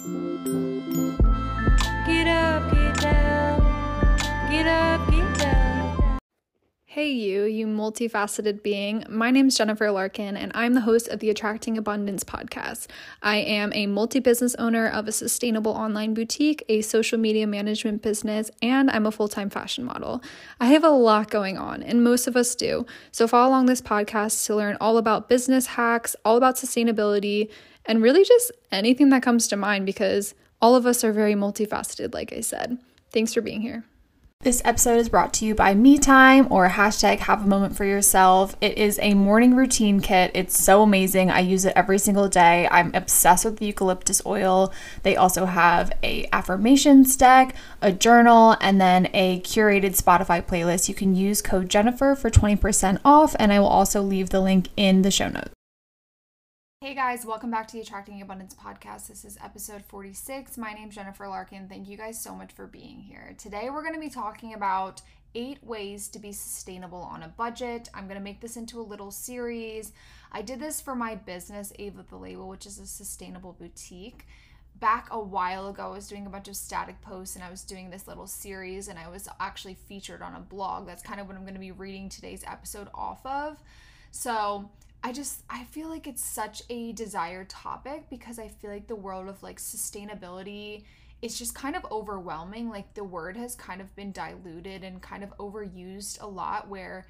Get up, get down. Get up, get down. Hey you multifaceted being. My name's Jennifer Larkin, and I'm the host of the Attracting Abundance podcast. I am a multi-business owner of a sustainable online boutique, a social media management business, and I'm a full-time fashion model. I have a lot going on, and most of us do. So follow along this podcast to learn all about business hacks, all about sustainability, and really just anything that comes to mind, because all of us are very multifaceted, like I said. Thanks for being here. This episode is brought to you by MeTime, or #HaveAMomentForYourself. It is a morning routine kit. It's so amazing. I use it every single day. I'm obsessed with the eucalyptus oil. They also have an affirmations deck, a journal, and then a curated Spotify playlist. You can use code Jennifer for 20% off, and I will also leave the link in the show notes. Hey guys, welcome back to the Attracting Abundance podcast. This is episode 46. My name's Jennifer Larkin. Thank you guys so much for being here. Today we're going to be talking about 8 ways to be sustainable on a budget. I'm going to make this into a little series. I did this for my business, Ava the Label, which is a sustainable boutique. Back a while ago, I was doing a bunch of static posts and I was doing this little series, and I was actually featured on a blog. That's kind of what I'm going to be reading today's episode off of. So I feel like it's such a desired topic, because I feel like the world of like sustainability is just kind of overwhelming. Like the word has kind of been diluted and kind of overused a lot, where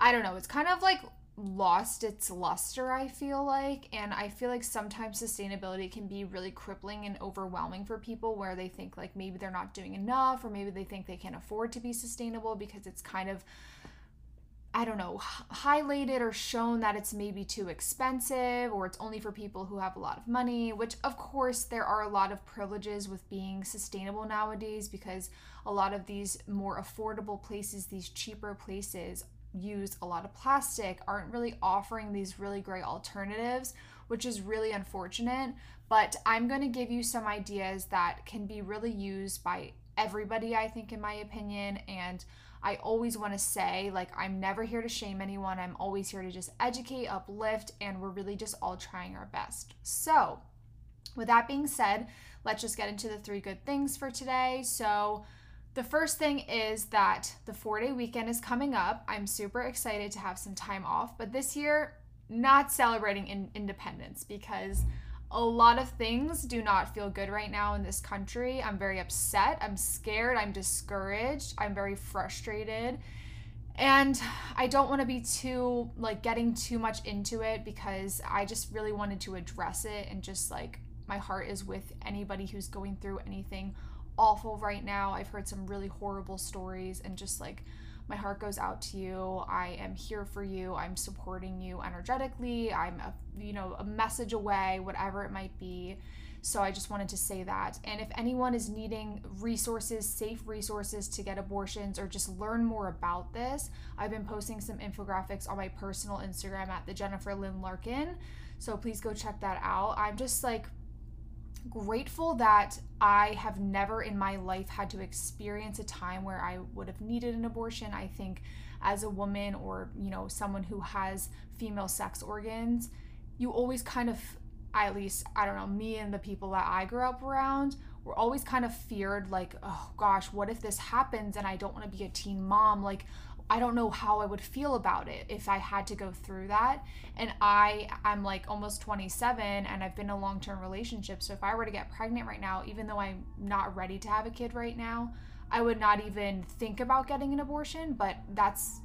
I don't know, it's kind of like lost its luster, I feel like. And I feel like sometimes sustainability can be really crippling and overwhelming for people, where they think like maybe they're not doing enough, or maybe they think they can't afford to be sustainable because it's kind of, I don't know, highlighted or shown that it's maybe too expensive, or it's only for people who have a lot of money, which of course there are a lot of privileges with being sustainable nowadays, because a lot of these more affordable places, these cheaper places use a lot of plastic, aren't really offering these really great alternatives, which is really unfortunate. But I'm going to give you some ideas that can be really used by everybody, I think, in my opinion. And I always want to say, like, I'm never here to shame anyone. I'm always here to just educate, uplift, and we're really just all trying our best. So with that being said, let's just get into the 3 good things for today. So the first thing is that the 4-day weekend is coming up. I'm super excited to have some time off, but this year, not celebrating independence, because a lot of things do not feel good right now in this country. I'm very upset. I'm scared. I'm discouraged. I'm very frustrated. And I don't want to be too, like, getting too much into it, because I just really wanted to address it, and just like my heart is with anybody who's going through anything awful right now. I've heard some really horrible stories, and just like my heart goes out to you. I am here for you. I'm supporting you energetically. I'm a message away, whatever it might be. So I just wanted to say that. And if anyone is needing resources, safe resources to get abortions or just learn more about this, I've been posting some infographics on my personal Instagram at the Jennifer Lynn Larkin. So please go check that out. I'm just like grateful that I have never in my life had to experience a time where I would have needed an abortion. I think as a woman, or someone who has female sex organs, you always kind of, at least I don't know, me and the people that I grew up around, were always kind of feared, like, oh gosh, what if this happens and I don't want to be a teen mom? Like, I don't know how I would feel about it if I had to go through that. And I'm like almost 27, and I've been in a long-term relationship. So if I were to get pregnant right now, even though I'm not ready to have a kid right now, I would not even think about getting an abortion. But that's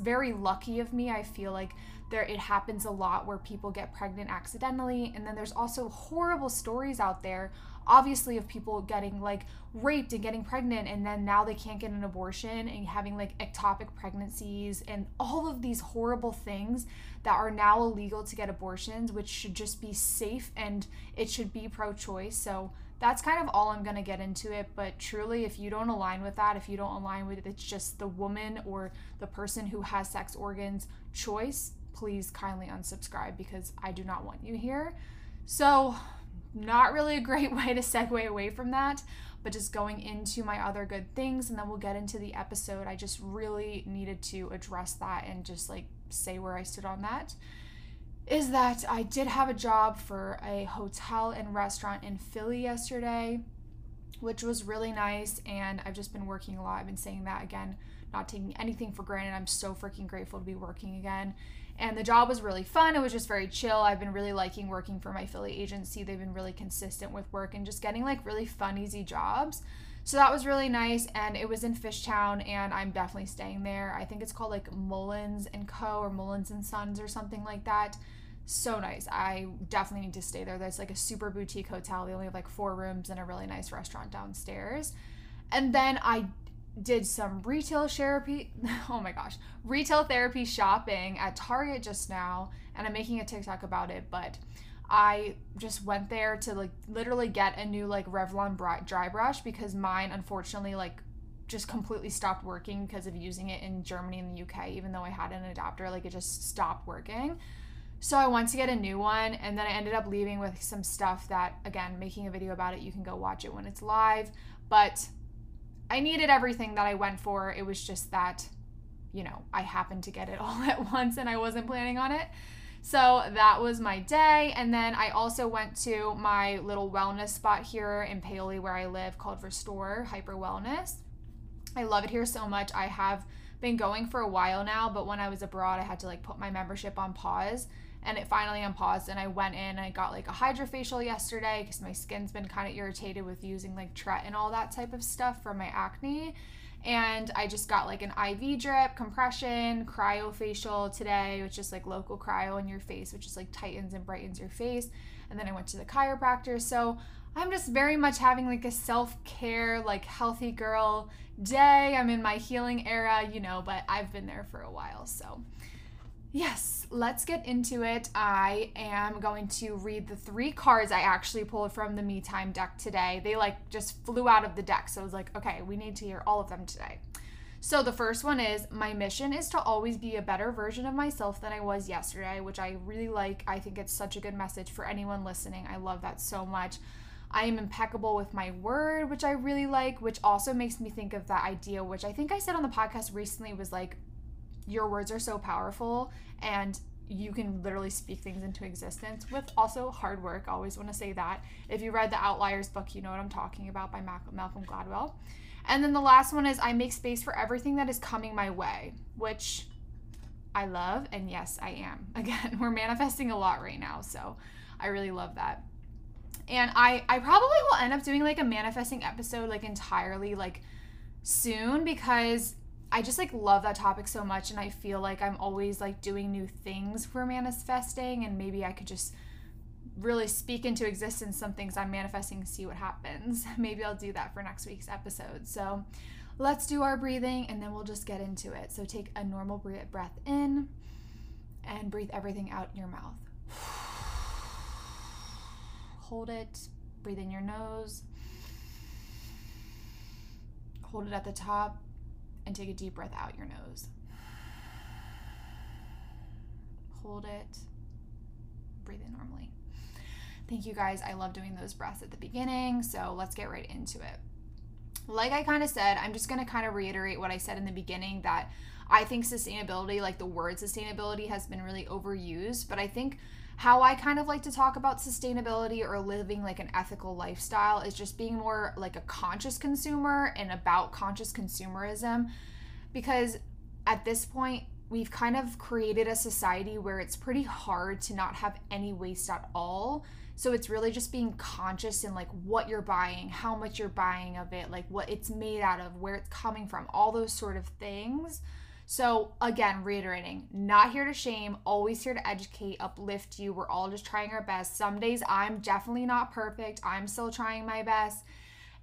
very lucky of me. I feel like it happens a lot where people get pregnant accidentally. And then there's also horrible stories out there, obviously, of people getting like raped and getting pregnant, and then now they can't get an abortion, and having like ectopic pregnancies and all of these horrible things that are now illegal to get abortions, which should just be safe, and it should be pro-choice. So that's kind of all I'm going to get into it. But truly, if you don't align with that, if you don't align with it, it's just the woman or the person who has sex organs choice, please kindly unsubscribe, because I do not want you here. So not really a great way to segue away from that, but just going into my other good things, and then we'll get into the episode. I just really needed to address that and just like say where I stood on that. is that I did have a job for a hotel and restaurant in Philly yesterday, which was really nice, and I've just been working a lot. I've been saying that again, not taking anything for granted. I'm so freaking grateful to be working again. And the job was really fun. It was just very chill. I've been really liking working for my Philly agency. They've been really consistent with work and just getting like really fun, easy jobs. So that was really nice, and it was in Fishtown, and I'm definitely staying there. I think it's called like Mullins & Co. or Mullins & Sons or something like that. So nice. I definitely need to stay there. There's like a super boutique hotel. They only have like 4 rooms and a really nice restaurant downstairs. And then I did some retail therapy shopping at Target just now, and I'm making a TikTok about it, but I just went there to like literally get a new like Revlon dry brush because mine unfortunately like just completely stopped working because of using it in Germany and the UK. Even though I had an adapter, like it just stopped working. So I went to get a new one, and then I ended up leaving with some stuff that, again, making a video about it, you can go watch it when it's live, but I needed everything that I went for. It was just that, you know, I happened to get it all at once and I wasn't planning on it. So that was my day. And then I also went to my little wellness spot here in Paoli where I live called Restore Hyper Wellness. I love it here so much. I have been going for a while now, but when I was abroad, I had to like put my membership on pause, and it finally unpaused, and I went in and I got like a hydrofacial yesterday because my skin's been kind of irritated with using like Tret and all that type of stuff for my acne. And I just got like an IV drip, compression, cryofacial today, which is like local cryo in your face, which is like tightens and brightens your face. And then I went to the chiropractor. So I'm just very much having like a self-care, like healthy girl day. I'm in my healing era, you know, but I've been there for a while, so. Yes, let's get into it. I am going to read the 3 cards I actually pulled from the MeTime deck today. They like just flew out of the deck. So I was like, okay, we need to hear all of them today. So the first one is, my mission is to always be a better version of myself than I was yesterday, which I really like. I think it's such a good message for anyone listening. I love that so much. I am impeccable with my word, which I really like, which also makes me think of that idea, which I think I said on the podcast recently, was like, your words are so powerful and you can literally speak things into existence with also hard work. I always want to say that. If you read the Outliers book, you know what I'm talking about by Malcolm Gladwell. And then the last one is, I make space for everything that is coming my way, which I love. And yes, I am. Again, we're manifesting a lot right now, so I really love that. And I probably will end up doing like a manifesting episode like entirely like soon, because I just like love that topic so much, and I feel like I'm always like doing new things for manifesting, and maybe I could just really speak into existence some things I'm manifesting and see what happens. Maybe I'll do that for next week's episode. So let's do our breathing and then we'll just get into it. So take a normal breath in and breathe everything out in your mouth. Hold it, breathe in your nose, hold it at the top, and take a deep breath out your nose. Hold it. Breathe in normally. Thank you guys. I love doing those breaths at the beginning, so let's get right into it. Like I kind of said, I'm just going to kind of reiterate what I said in the beginning, that I think sustainability, like the word sustainability, has been really overused, but I think how I kind of like to talk about sustainability or living like an ethical lifestyle is just being more like a conscious consumer and about conscious consumerism, because at this point we've kind of created a society where it's pretty hard to not have any waste at all. So it's really just being conscious in like what you're buying, how much you're buying of it, like what it's made out of, where it's coming from, all those sort of things. So again, reiterating, not here to shame, always here to educate, uplift you. We're all just trying our best. Some days I'm definitely not perfect. I'm still trying my best.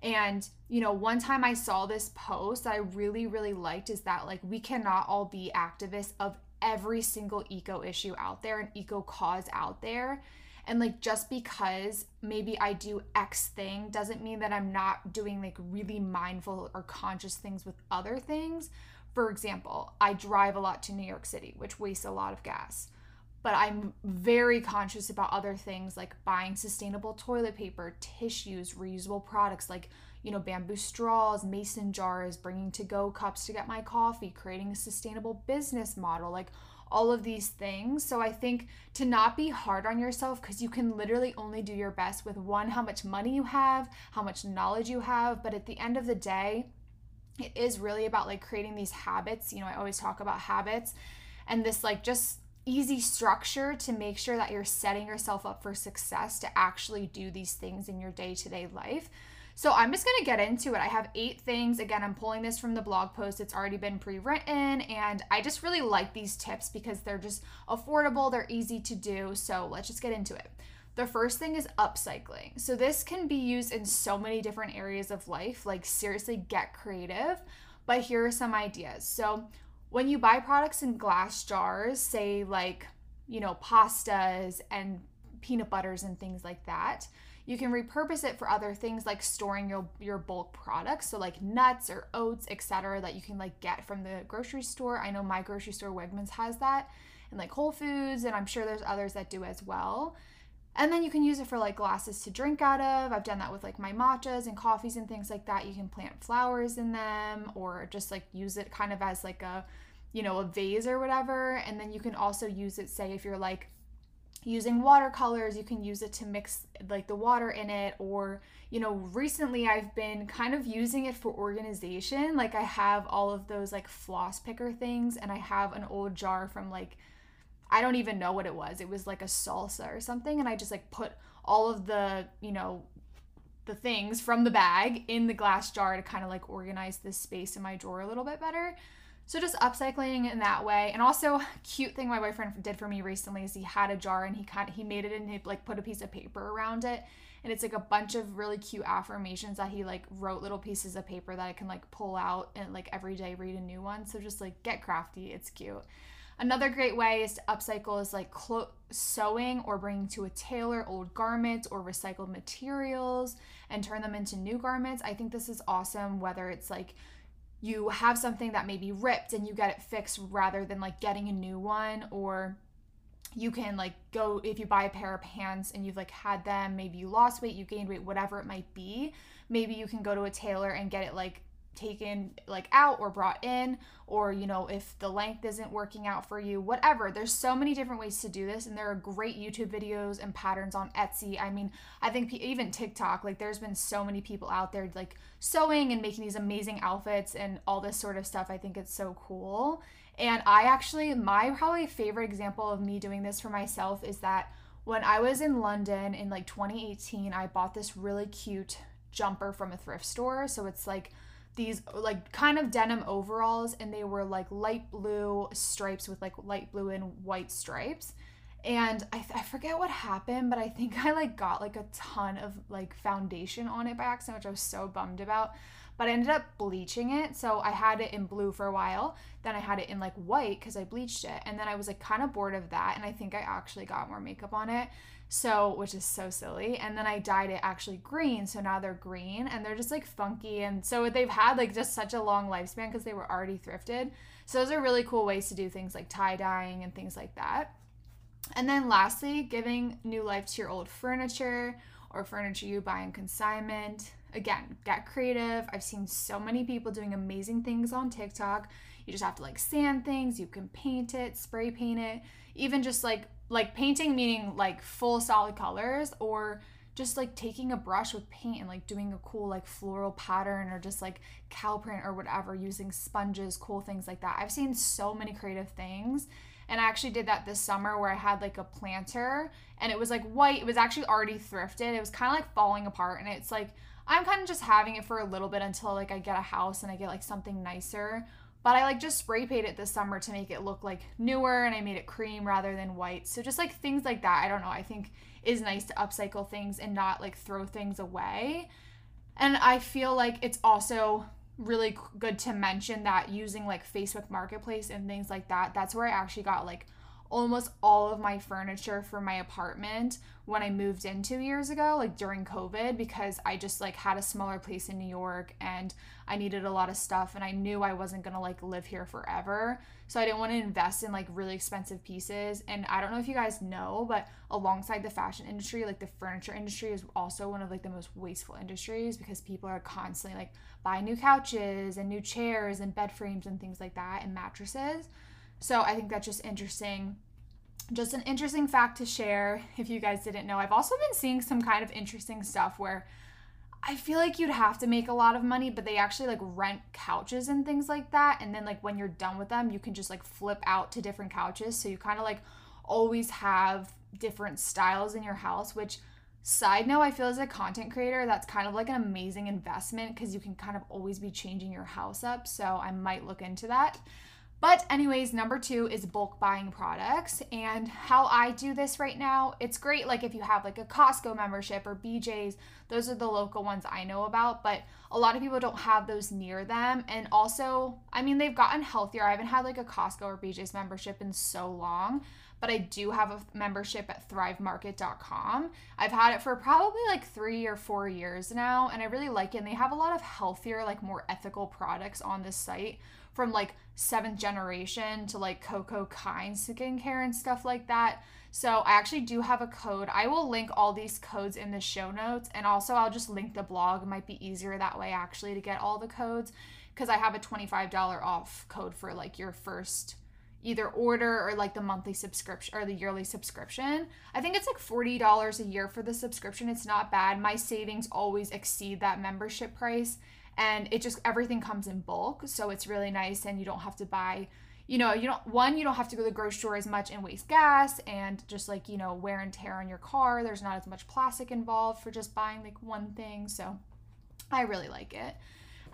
And, you know, one time I saw this post that I really, really liked, is that like we cannot all be activists of every single eco issue out there and eco cause out there. And like, just because maybe I do X thing doesn't mean that I'm not doing like really mindful or conscious things with other things. For example, I drive a lot to New York City, which wastes a lot of gas, but I'm very conscious about other things like buying sustainable toilet paper, tissues, reusable products like, you know, bamboo straws, mason jars, bringing to-go cups to get my coffee, creating a sustainable business model, like all of these things. So I think to not be hard on yourself, because you can literally only do your best with one, how much money you have, how much knowledge you have. But at the end of the day, it is really about like creating these habits. You know, I always talk about habits and this like just easy structure to make sure that you're setting yourself up for success to actually do these things in your day-to-day life. So I'm just going to get into it. I have 8 things. Again, I'm pulling this from the blog post. It's already been pre-written, and I just really like these tips because they're just affordable. They're easy to do. So let's just get into it. The first thing is upcycling. So this can be used in so many different areas of life. Like seriously, get creative. But here are some ideas. So when you buy products in glass jars, say like, you know, pastas and peanut butters and things like that, you can repurpose it for other things like storing your bulk products. So like nuts or oats, etc., that you can like get from the grocery store. I know my grocery store, Wegmans, has that, and like Whole Foods, and I'm sure there's others that do as well. And then you can use it for like glasses to drink out of. I've done that with like my matchas and coffees and things like that. You can plant flowers in them or just like use it kind of as like a, you know, a vase or whatever. And then you can also use it, say if you're like using watercolors, you can use it to mix like the water in it. Or, you know, recently I've been kind of using it for organization. Like I have all of those like floss picker things, and I have an old jar from like, I don't even know what it was. It was like a salsa or something. And I just like put all of the, you know, the things from the bag in the glass jar to kind of like organize this space in my drawer a little bit better. So just upcycling in that way. And also cute thing my boyfriend did for me recently is he had a jar and he made it and he like put a piece of paper around it. And it's like a bunch of really cute affirmations that he like wrote little pieces of paper that I can like pull out and like every day read a new one. So just like get crafty. It's cute. Another great way is to upcycle is like sewing or bringing to a tailor old garments or recycled materials and turn them into new garments. I think this is awesome, whether it's like you have something that may be ripped and you get it fixed rather than like getting a new one, or you can like go, if you buy a pair of pants and you've like had them, maybe you lost weight, you gained weight, whatever it might be, maybe you can go to a tailor and get it like taken like out or brought in, or you know, if the length isn't working out for you, whatever. There's so many different ways to do this, and there are great YouTube videos and patterns on Etsy. I mean, I think even TikTok, like there's been so many people out there like sewing and making these amazing outfits and all this sort of stuff. I think it's so cool. And I actually, my probably favorite example of me doing this for myself is that when I was in London in like 2018, I bought this really cute jumper from a thrift store. So it's like these like kind of denim overalls, and they were like light blue stripes with like light blue and white stripes. And I forget what happened, but I think I like got like a ton of like foundation on it by accident, which I was so bummed about, but I ended up bleaching it. So I had it in blue for a while, then I had it in like white because I bleached it, and then I was like kind of bored of that, and I think I actually got more makeup on it, so, which is so silly. And then I dyed it actually green, so now they're green, and they're just like funky. And so they've had like just such a long lifespan because they were already thrifted. So those are really cool ways to do things like tie-dyeing and things like that. And then lastly, giving new life to your old furniture or furniture you buy in consignment. Again, get creative. I've seen so many people doing amazing things on TikTok. You just have to like sand things, you can paint it, spray paint it, even just like painting meaning like full solid colors, or just like taking a brush with paint and like doing a cool like floral pattern, or just like cow print or whatever, using sponges, cool things like that. I've seen so many creative things. And I actually did that this summer where I had like a planter, and it was like white. It was actually already thrifted. It was kind of like falling apart, and it's like I'm kind of just having it for a little bit until like I get a house and I get like something nicer. But I like just spray painted it this summer to make it look like newer, and I made it cream rather than white. So just like things like that, I don't know, I think is nice to upcycle things and not like throw things away. And I feel like it's also really good to mention that using like Facebook Marketplace and things like that, that's where I actually got like almost all of my furniture for my apartment when I moved in 2 years ago, like during COVID, because I just like had a smaller place in New York and I needed a lot of stuff, and I knew I wasn't gonna like live here forever. So I didn't want to invest in like really expensive pieces. And I don't know if you guys know, but alongside the fashion industry, like the furniture industry is also one of like the most wasteful industries, because people are constantly like buying new couches and new chairs and bed frames and things like that and mattresses. So I think that's just interesting. Just an interesting fact to share if you guys didn't know. I've also been seeing some kind of interesting stuff where I feel like you'd have to make a lot of money, but they actually like rent couches and things like that. And then like when you're done with them, you can just like flip out to different couches. So you kind of like always have different styles in your house, which side note, I feel as a content creator, that's kind of like an amazing investment because you can kind of always be changing your house up. So I might look into that. But anyways, number two is bulk buying products. And how I do this right now, it's great like if you have like a Costco membership or BJ's, those are the local ones I know about, but a lot of people don't have those near them. And also, I mean, they've gotten healthier. I haven't had like a Costco or BJ's membership in so long, but I do have a membership at ThriveMarket.com. I've had it for probably like 3 or 4 years now, and I really like it. And they have a lot of healthier, like more ethical products on this site, from like Seventh Generation to like Coco Kind skincare and stuff like that. So I actually do have a code. I will link all these codes in the show notes, and also I'll just link the blog. It might be easier that way actually to get all the codes, because I have a $25 off code for like your first either order or like the monthly subscription or the yearly subscription. I think it's like $40 a year for the subscription. It's not bad. My savings always exceed that membership price. And it just, everything comes in bulk. So it's really nice, and you don't have to buy, you know, you don't have to go to the grocery store as much and waste gas and just like, you know, wear and tear on your car. There's not as much plastic involved for just buying like one thing. So I really like it.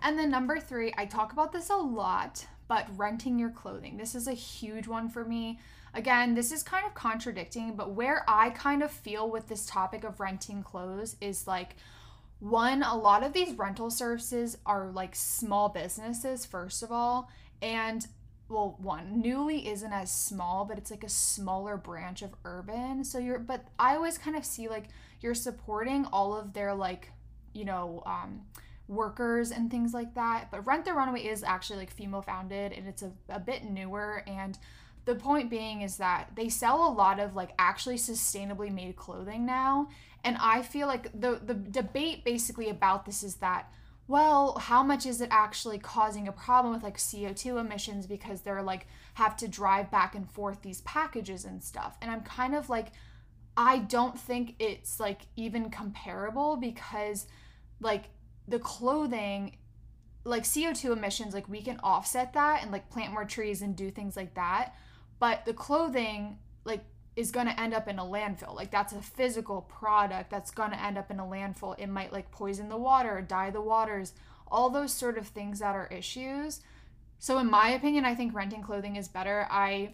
And then number three, I talk about this a lot, but renting your clothing. This is a huge one for me. Again, this is kind of contradicting, but where I kind of feel with this topic of renting clothes is like, one, a lot of these rental services are like small businesses, first of all. And well, one, Nuuly isn't as small, but it's like a smaller branch of Urban. So but I always kind of see like you're supporting all of their like, you know, workers and things like that. But Rent the Runway is actually like female founded, and it's a bit newer. And the point being is that they sell a lot of like actually sustainably made clothing now. And I feel like the debate basically about this is that, well, how much is it actually causing a problem with like CO2 emissions because they're like have to drive back and forth these packages and stuff. And I'm kind of like, I don't think it's like even comparable, because like the clothing, like CO2 emissions, like we can offset that and like plant more trees and do things like that. But the clothing like is going to end up in a landfill. Like that's a physical product that's going to end up in a landfill. It might like poison the water, dye the waters, all those sort of things that are issues. So in my opinion, I think renting clothing is better. I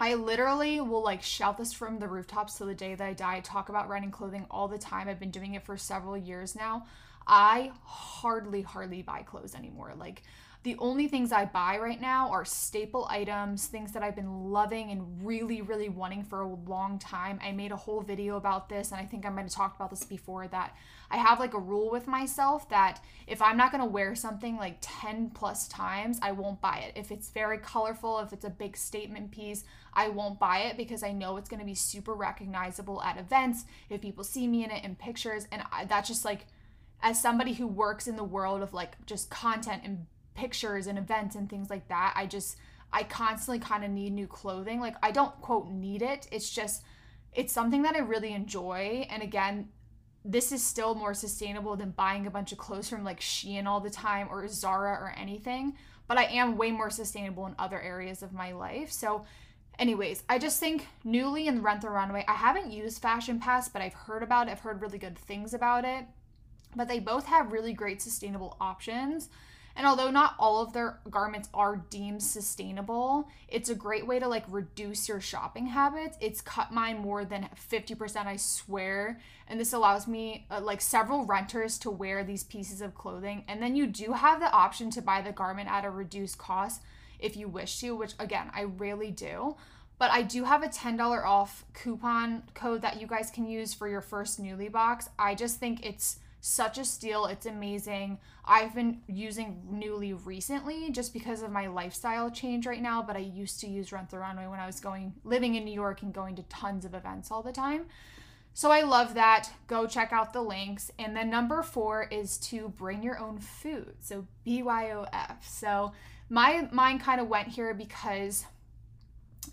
literally will like shout this from the rooftops till the day that I die. I talk about renting clothing all the time. I've been doing it for several years now. I hardly buy clothes anymore. Like the only things I buy right now are staple items, things that I've been loving and really wanting for a long time. I made a whole video about this, and I think I might have talked about this before, that I have like a rule with myself that if I'm not gonna wear something like 10 plus times, I won't buy it. If it's very colorful, if it's a big statement piece, I won't buy it, because I know it's gonna be super recognizable at events if people see me in it in pictures. And that's just like, as somebody who works in the world of like just content and pictures and events and things like that, I constantly kind of need new clothing. Like I don't quote need it. It's just, it's something that I really enjoy. And again, this is still more sustainable than buying a bunch of clothes from like Shein all the time or Zara or anything, but I am way more sustainable in other areas of my life. So anyways, I just think Nuuly and Rent the Runway, I haven't used Fashion Pass, but I've heard about it. I've heard really good things about it, but they both have really great sustainable options. And although not all of their garments are deemed sustainable, it's a great way to like reduce your shopping habits. It's cut mine more than 50%, I swear. And this allows me like several renters to wear these pieces of clothing. And then you do have the option to buy the garment at a reduced cost if you wish to, which again, I really do. But I do have a $10 off coupon code that you guys can use for your first Nuuly box. I just think it's such a steal. It's amazing. I've been using Nuuly recently just because of my lifestyle change right now, but I used to use Rent the Runway when I was living in New York and going to tons of events all the time. So I love that. Go check out the links. And then number four is to bring your own food. So BYOF. So my mind kind of went here because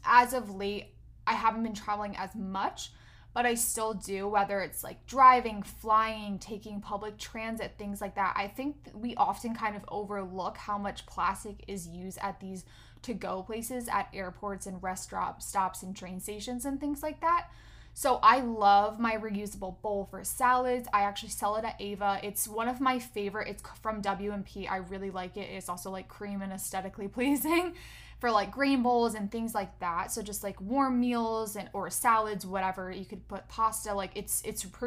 as of late, I haven't been traveling as much, but I still do, whether it's like driving, flying, taking public transit, things like that. I think we often kind of overlook how much plastic is used at these to-go places, at airports and rest stops and train stations and things like that. So I love my reusable bowl for salads. I actually sell it at Ava. It's one of my favorite. It's from W&P. I really like it. It's also like cream and aesthetically pleasing for like grain bowls and things like that. So just like warm meals and or salads, whatever. You could put pasta. Like it's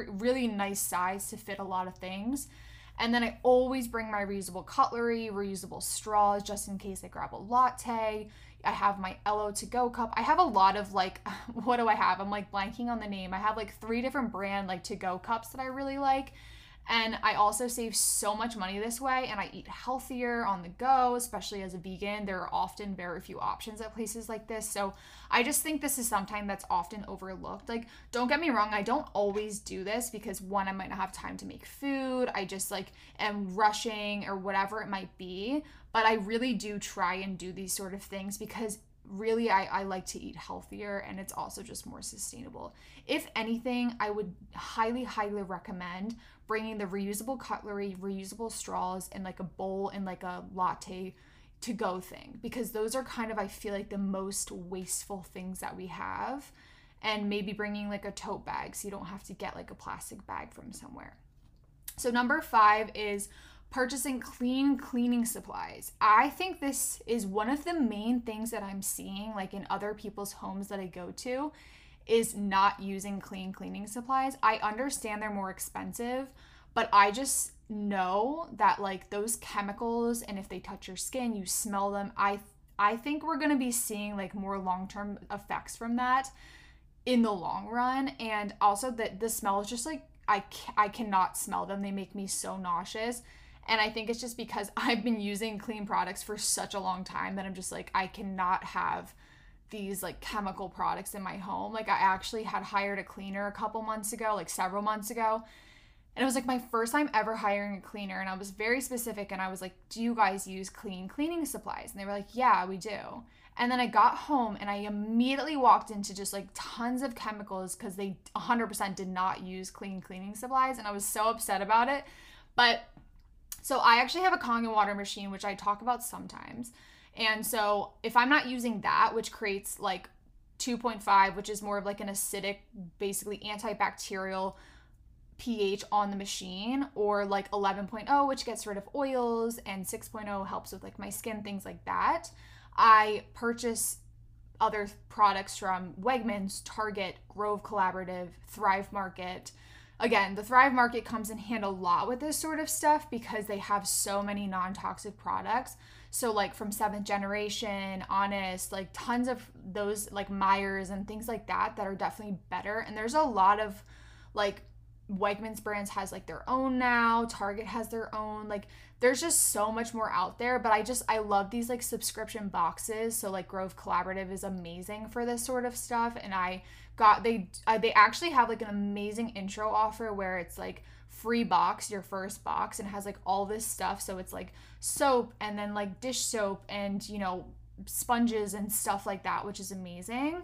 really nice size to fit a lot of things. And then I always bring my reusable cutlery, reusable straws, just in case I grab a latte. I have my Ello to-go cup. I have a lot of like, what do I have? I'm like blanking on the name. I have like 3 different brand like to-go cups that I really like. And I also save so much money this way, and I eat healthier on the go, especially as a vegan. There are often very few options at places like this. So I just think this is something that's often overlooked. Like, don't get me wrong, I don't always do this because one, I might not have time to make food. I just like am rushing or whatever it might be. But I really do try and do these sort of things because really I like to eat healthier, and it's also just more sustainable. If anything, I would highly recommend bringing the reusable cutlery, reusable straws, and like a bowl and like a latte to go thing, because those are kind of, I feel like, the most wasteful things that we have. And maybe bringing like a tote bag so you don't have to get like a plastic bag from somewhere. So number 5 is purchasing clean cleaning supplies. I think this is one of the main things that I'm seeing like in other people's homes that I go to, is not using clean cleaning supplies. I understand they're more expensive, but I just know that like those chemicals, and if they touch your skin, you smell them. I think we're going to be seeing like more long-term effects from that in the long run. And also that the smell is just like, I cannot smell them. They make me so nauseous. And I think it's just because I've been using clean products for such a long time that I'm just like, I cannot have these like chemical products in my home. Like, I actually had hired a cleaner a couple months ago, like several months ago. And it was like my first time ever hiring a cleaner. And I was very specific, and I was like, do you guys use clean cleaning supplies? And they were like, yeah, we do. And then I got home and I immediately walked into just like tons of chemicals because they 100% did not use clean cleaning supplies. And I was so upset about it. But so I actually have a Kangen water machine, which I talk about sometimes. And so if I'm not using that, which creates like 2.5, which is more of like an acidic, basically antibacterial pH on the machine, or like 11.0, which gets rid of oils, and 6.0 helps with like my skin, things like that. I purchase other products from Wegmans, Target, Grove Collaborative, ThriveMarket. Again, the ThriveMarket comes in hand a lot with this sort of stuff because they have so many non-toxic products. So like from Seventh Generation, Honest, like tons of those like Myers and things like that that are definitely better. And there's a lot of like Wegmans brands has like their own now, Target has their own, like there's just so much more out there. But I love these like subscription boxes. So like Grove Collaborative is amazing for this sort of stuff. And they actually have like an amazing intro offer where it's like free box, your first box, and has like all this stuff. So it's like soap and then like dish soap and, you know, sponges and stuff like that, which is amazing.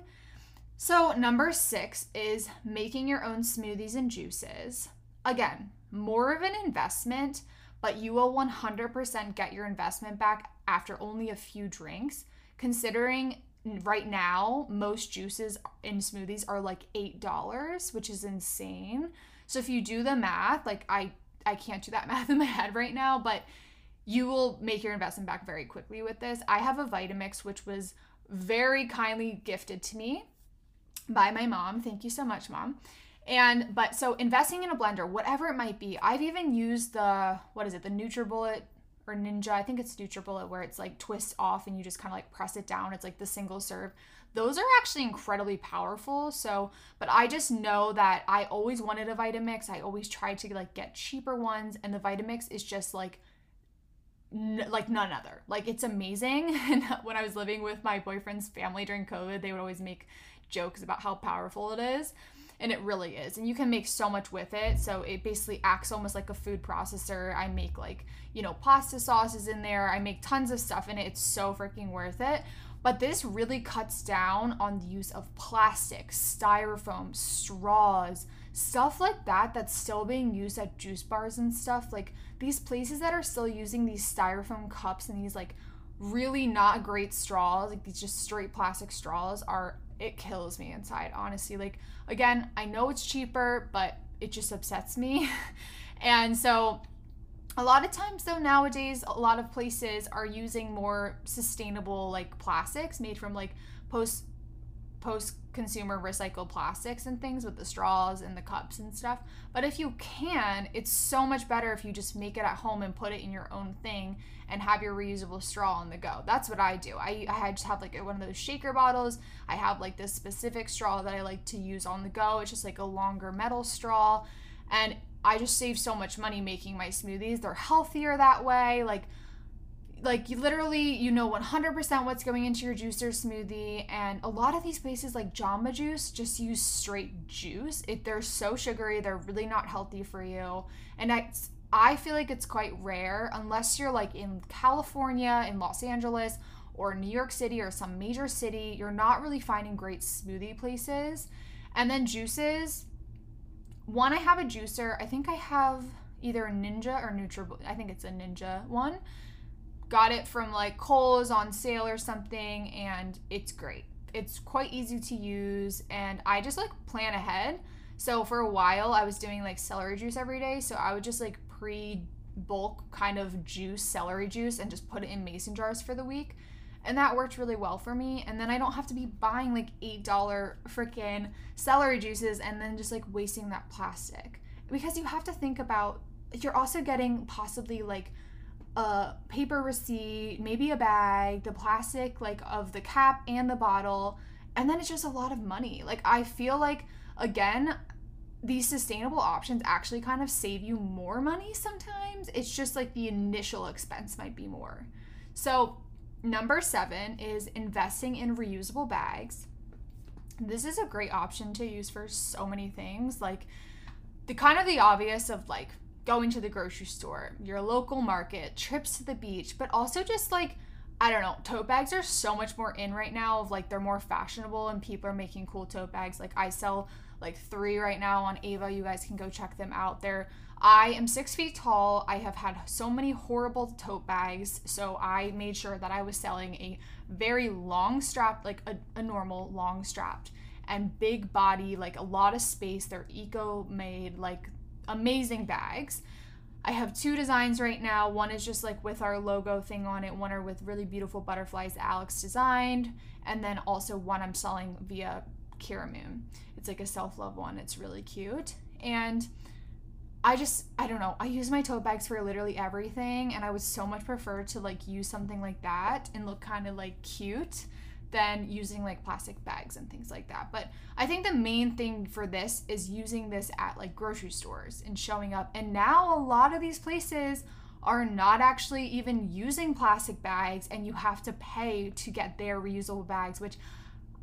So number 6 is making your own smoothies and juices. Again, more of an investment, but you will 100% get your investment back after only a few drinks, considering right now most juices and smoothies are like $8, which is insane. So if you do the math, like I can't do that math in my head right now, but you will make your investment back very quickly with this. I have a Vitamix, which was very kindly gifted to me by my mom. Thank you so much, Mom. So investing in a blender, whatever it might be. I've even used the Nutribullet or Ninja. I think it's Nutribullet, where it's like twist off and you just kind of like press it down. It's like the single serve. Those are actually incredibly powerful. So, but I just know that I always wanted a Vitamix. I always tried to like get cheaper ones, and the Vitamix is just like none other. Like, it's amazing. And when I was living with my boyfriend's family during COVID, they would always make jokes about how powerful it is, and it really is. And you can make so much with it. So it basically acts almost like a food processor. I make like, you know, pasta sauces in there. I make tons of stuff in it. It's so freaking worth it. But this really cuts down on the use of plastic, styrofoam, straws, stuff like that that's still being used at juice bars and stuff. Like, these places that are still using these styrofoam cups and these, like, really not great straws, like these just straight plastic straws are, it kills me inside, honestly. Like, again, I know it's cheaper, but it just upsets me. And so a lot of times though, nowadays, a lot of places are using more sustainable, like, plastics made from, like, post-consumer recycled plastics and things, with the straws and the cups and stuff. But if you can, it's so much better if you just make it at home and put it in your own thing and have your reusable straw on the go. That's what I do. I just have, like, one of those shaker bottles. I have, like, this specific straw that I like to use on the go. It's just, like, a longer metal straw, and I just save so much money making my smoothies. They're healthier that way. Like you literally, you know 100% what's going into your juice or smoothie. And a lot of these places, like Jamba Juice, just use straight juice. They're so sugary. They're really not healthy for you. And I feel like it's quite rare, unless you're, like, in California, in Los Angeles, or New York City, or some major city, you're not really finding great smoothie places. And then juices. One, I have a juicer. I think I have either a Ninja or Nutribullet. I think it's a Ninja one. Got it from, like, Kohl's on sale or something, and it's great. It's quite easy to use, and I just, like, plan ahead. So for a while, I was doing, like, celery juice every day, so I would just, like, pre-bulk kind of juice celery juice and just put it in mason jars for the week, and that worked really well for me. And then I don't have to be buying, like, $8 freaking celery juices and then just, like, wasting that plastic. Because you have to think about, you're also getting possibly, like, a paper receipt, maybe a bag, the plastic, like, of the cap and the bottle, and then it's just a lot of money. Like, I feel like, again, these sustainable options actually kind of save you more money sometimes. It's just, like, the initial expense might be more. So number 7 is investing in reusable bags. This is a great option to use for so many things, like the kind of the obvious of, like, going to the grocery store, your local market, trips to the beach, but also just, like, I don't know, tote bags are so much more in right now, of, like, they're more fashionable and people are making cool tote bags. Like, I sell, like, 3 right now on Ava. You guys can go check them out. I am 6 feet tall. I have had so many horrible tote bags, so I made sure that I was selling a very long strap, like a normal long strapped, and big body, like a lot of space. They're eco-made, like, amazing bags. I have 2 designs right now. One is just, like, with our logo thing on it. One are with really beautiful butterflies Alex designed, and then also one I'm selling via Kira Moon. It's like a self-love one. It's really cute. And I don't know, I use my tote bags for literally everything, and I would so much prefer to, like, use something like that and look kind of, like, cute than using, like, plastic bags and things like that. But I think the main thing for this is using this at, like, grocery stores and showing up. And now a lot of these places are not actually even using plastic bags, and you have to pay to get their reusable bags, which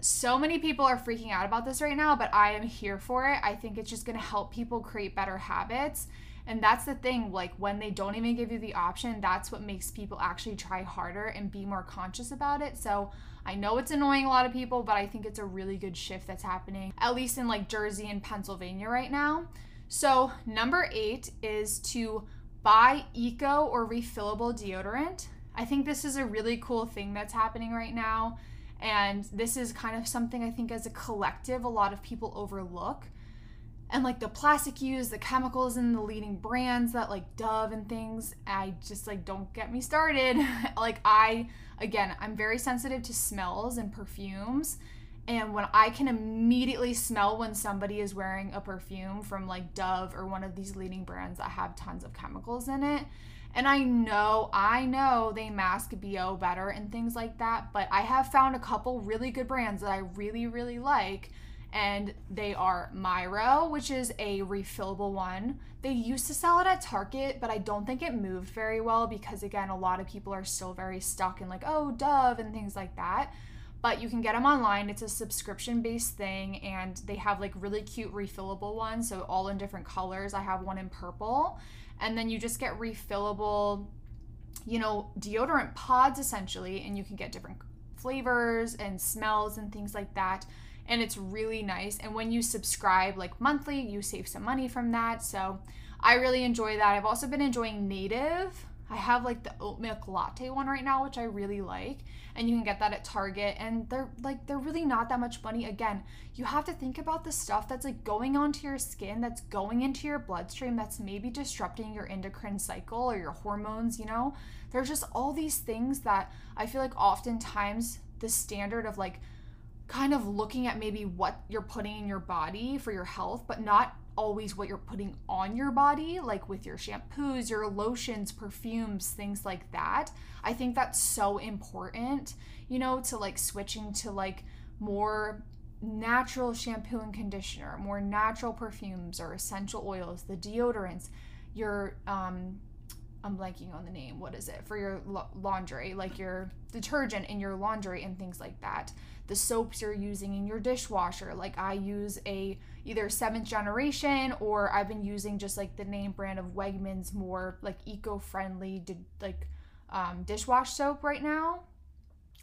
so many people are freaking out about this right now, but I am here for it. I think it's just going to help people create better habits. And that's the thing, like, when they don't even give you the option, that's what makes people actually try harder and be more conscious about it. So I know it's annoying a lot of people, but I think it's a really good shift that's happening, at least in, like, Jersey and Pennsylvania right now. So number 8 is to buy eco or refillable deodorant. I think this is a really cool thing that's happening right now. And this is kind of something I think as a collective, a lot of people overlook. And, like, the plastic use, the chemicals in the leading brands that, like, Dove and things, I just, like, don't get me started. Like, I'm very sensitive to smells and perfumes. And when I can immediately smell when somebody is wearing a perfume from, like, Dove or one of these leading brands that have tons of chemicals in it. And I know they mask BO better and things like that, but I have found a couple really good brands that I really, really like, and they are Myro, which is a refillable one. They used to sell it at Target, but I don't think it moved very well because, again, a lot of people are still very stuck in, like, oh, Dove and things like that. But you can get them online. It's a subscription-based thing, and they have, like, really cute refillable ones, so all in different colors. I have one in purple. And then you just get refillable, you know, deodorant pods, essentially, and you can get different flavors and smells and things like that. And it's really nice. And when you subscribe like monthly, you save some money from that. So I really enjoy that. I've also been enjoying Native. I have like the oat milk latte one right now, which I really like. And you can get that at Target. And they're really not that much money. Again, you have to think about the stuff that's like going onto your skin, that's going into your bloodstream, that's maybe disrupting your endocrine cycle or your hormones, you know? There's just all these things that I feel like oftentimes the standard of like kind of looking at maybe what you're putting in your body for your health, but not always what you're putting on your body, like with your shampoos, your lotions, perfumes, things like that. I think that's so important, you know, to like switching to like more natural shampoo and conditioner, more natural perfumes or essential oils, the deodorants, your, I'm blanking on the name, what is it, for your laundry, like your detergent in your laundry and things like that, the soaps you're using in your dishwasher. Like I use either Seventh Generation, or I've been using just like the name brand of Wegmans, more like eco-friendly dishwash soap right now.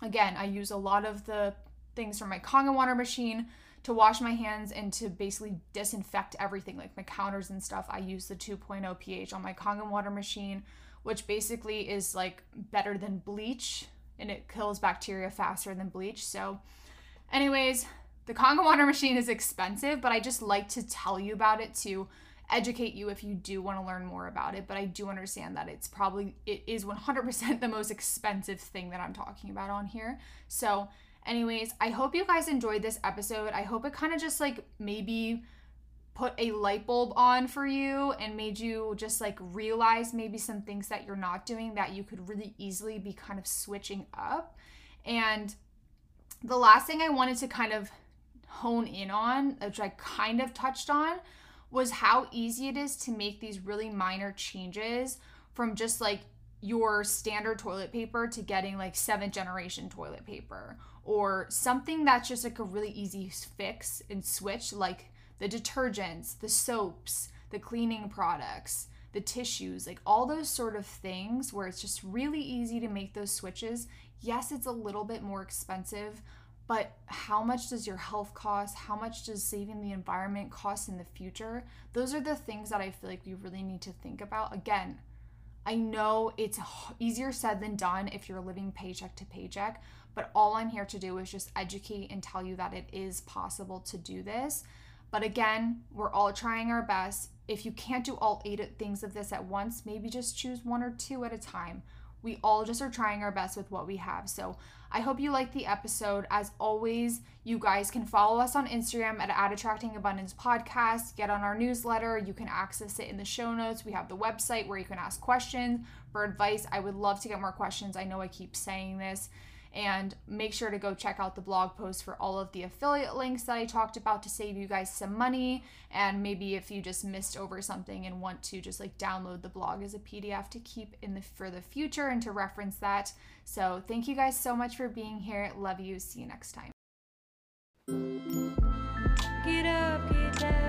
Again, I use a lot of the things from my Kangen water machine to wash my hands and to basically disinfect everything, like my counters and stuff. I use the 2.0 pH on my Kangen water machine, which basically is like better than bleach, and it kills bacteria faster than bleach. So anyways, the Kangen water machine is expensive, but I just like to tell you about it to educate you if you do want to learn more about it. But I do understand that it is 100% the most expensive thing that I'm talking about on here. So anyways, I hope you guys enjoyed this episode. I hope it kind of just like maybe put a light bulb on for you and made you just like realize maybe some things that you're not doing that you could really easily be kind of switching up. And the last thing I wanted to kind of hone in on, which I kind of touched on, was how easy it is to make these really minor changes from just like your standard toilet paper to getting like Seventh Generation toilet paper, or something that's just like a really easy fix and switch, like the detergents, the soaps, the cleaning products, the tissues, like all those sort of things where it's just really easy to make those switches. Yes, it's a little bit more expensive, but how much does your health cost? How much does saving the environment cost in the future? Those are the things that I feel like we really need to think about. Again, I know it's easier said than done if you're living paycheck to paycheck, but all I'm here to do is just educate and tell you that it is possible to do this. But again, we're all trying our best. If you can't do all 8 things of this at once, maybe just choose 1 or 2 at a time. We all just are trying our best with what we have. So I hope you liked the episode. As always, you guys can follow us on Instagram at Attracting Abundance Podcast. Get on our newsletter. You can access it in the show notes. We have the website where you can ask questions for advice. I would love to get more questions. I know I keep saying this. And make sure to go check out the blog post for all of the affiliate links that I talked about to save you guys some money. And maybe if you just missed over something and want to just like download the blog as a PDF to keep for the future and to reference that. So thank you guys so much for being here. Love you. See you next time. Get up, get down.